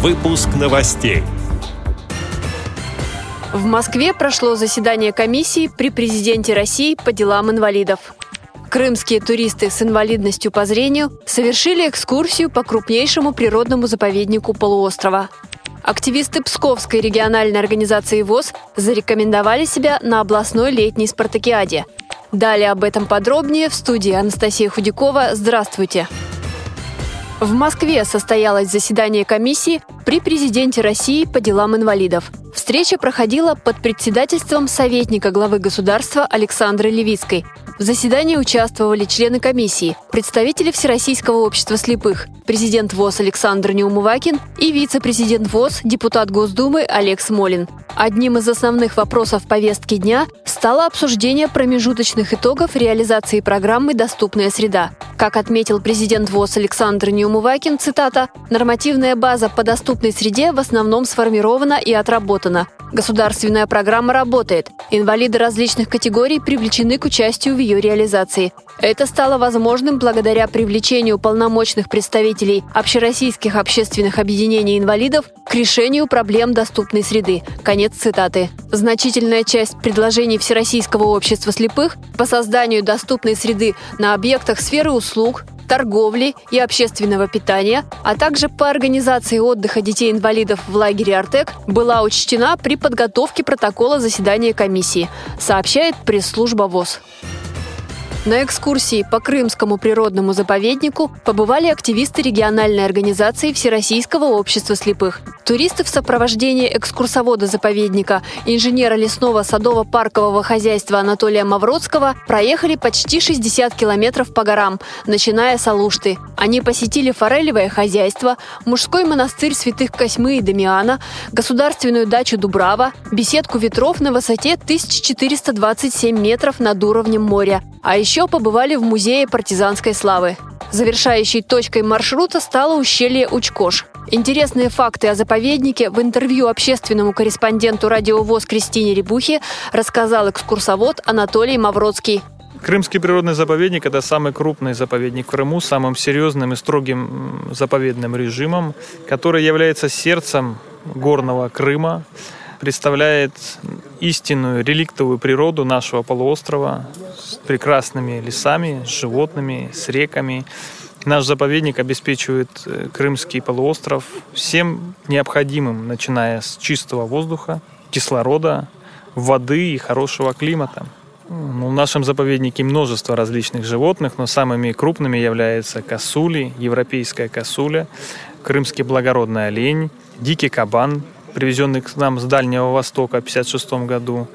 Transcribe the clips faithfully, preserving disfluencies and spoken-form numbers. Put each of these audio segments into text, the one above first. Выпуск новостей. В Москве прошло заседание комиссии при президенте России по делам инвалидов. Крымские туристы с инвалидностью по зрению совершили экскурсию по крупнейшему природному заповеднику полуострова. Активисты Псковской региональной организации ВОС зарекомендовали себя на областной летней спартакиаде. Далее об этом подробнее в студии Анастасия Худякова. Здравствуйте! В Москве состоялось заседание комиссии при президенте России по делам инвалидов. Встреча проходила под председательством советника главы государства Александры Левицкой. В заседании участвовали члены комиссии, представители Всероссийского общества слепых, президент ВОС Александр Неумывакин и вице-президент ВОС, депутат Госдумы Олег Смолин. Одним из основных вопросов повестки дня стало обсуждение промежуточных итогов реализации программы «Доступная среда». Как отметил президент ВОС Александр Неумывакин, цитата, «нормативная база по доступной среде в основном сформирована и отработана. Государственная программа работает. Инвалиды различных категорий привлечены к участию в ее реализации. Это стало возможным благодаря привлечению полномочных представителей общероссийских общественных объединений инвалидов к решению проблем доступной среды». Конец цитаты. Значительная часть предложений Всероссийского общества слепых по созданию доступной среды на объектах сферы услуг, торговли и общественного питания, а также по организации отдыха детей-инвалидов в лагере «Артек» была учтена при подготовке протокола заседания комиссии, сообщает пресс-служба ВОС. На экскурсии по Крымскому природному заповеднику побывали активисты региональной организации Всероссийского общества слепых. Туристы в сопровождении экскурсовода заповедника, инженера лесного садово-паркового хозяйства Анатолия Мавродского проехали почти шестьдесят километров по горам, начиная с Алушты. Они посетили форелевое хозяйство, мужской монастырь святых Косьмы и Дамиана, государственную дачу Дубрава, беседку ветров на высоте тысяча четыреста двадцать семь метров над уровнем моря, а еще Еще побывали в музее партизанской славы. Завершающей точкой маршрута стало ущелье Учкош. Интересные факты о заповеднике в интервью общественному корреспонденту радио ВОС Кристине Ребухе рассказал экскурсовод Анатолий Мавродский. Крымский природный заповедник – это самый крупный заповедник в Крыму, самым серьезным и строгим заповедным режимом, который является сердцем горного Крыма, представляет истинную реликтовую природу нашего полуострова с прекрасными лесами, с животными, с реками. Наш заповедник обеспечивает Крымский полуостров всем необходимым, начиная с чистого воздуха, кислорода, воды и хорошего климата. В нашем заповеднике множество различных животных, но самыми крупными являются косули, европейская косуля, крымский благородный олень, дикий кабан, привезенный к нам с Дальнего Востока в пятьдесят шестом году,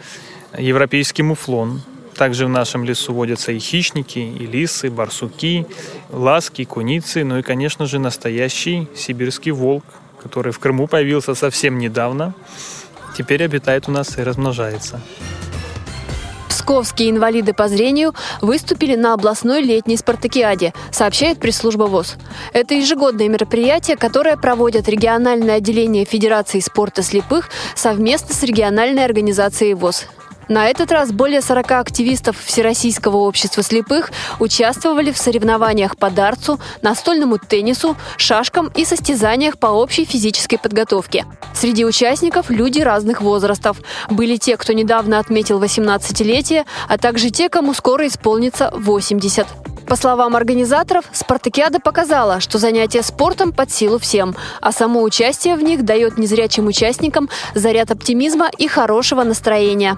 европейский муфлон. Также в нашем лесу водятся и хищники, и лисы, барсуки, ласки, куницы, ну и, конечно же, настоящий сибирский волк, который в Крыму появился совсем недавно, теперь обитает у нас и размножается. Псковские инвалиды по зрению выступили на областной летней спартакиаде, сообщает пресс-служба ВОС. Это ежегодное мероприятие, которое проводят региональное отделение Федерации спорта слепых совместно с региональной организацией ВОС. На этот раз более сорок активистов Всероссийского общества слепых участвовали в соревнованиях по дартсу, настольному теннису, шашкам и состязаниях по общей физической подготовке. Среди участников люди разных возрастов. Были те, кто недавно отметил восемнадцатилетие, а также те, кому скоро исполнится восемьдесят. По словам организаторов, спартакиада показала, что занятия спортом под силу всем, а само участие в них дает незрячим участникам заряд оптимизма и хорошего настроения.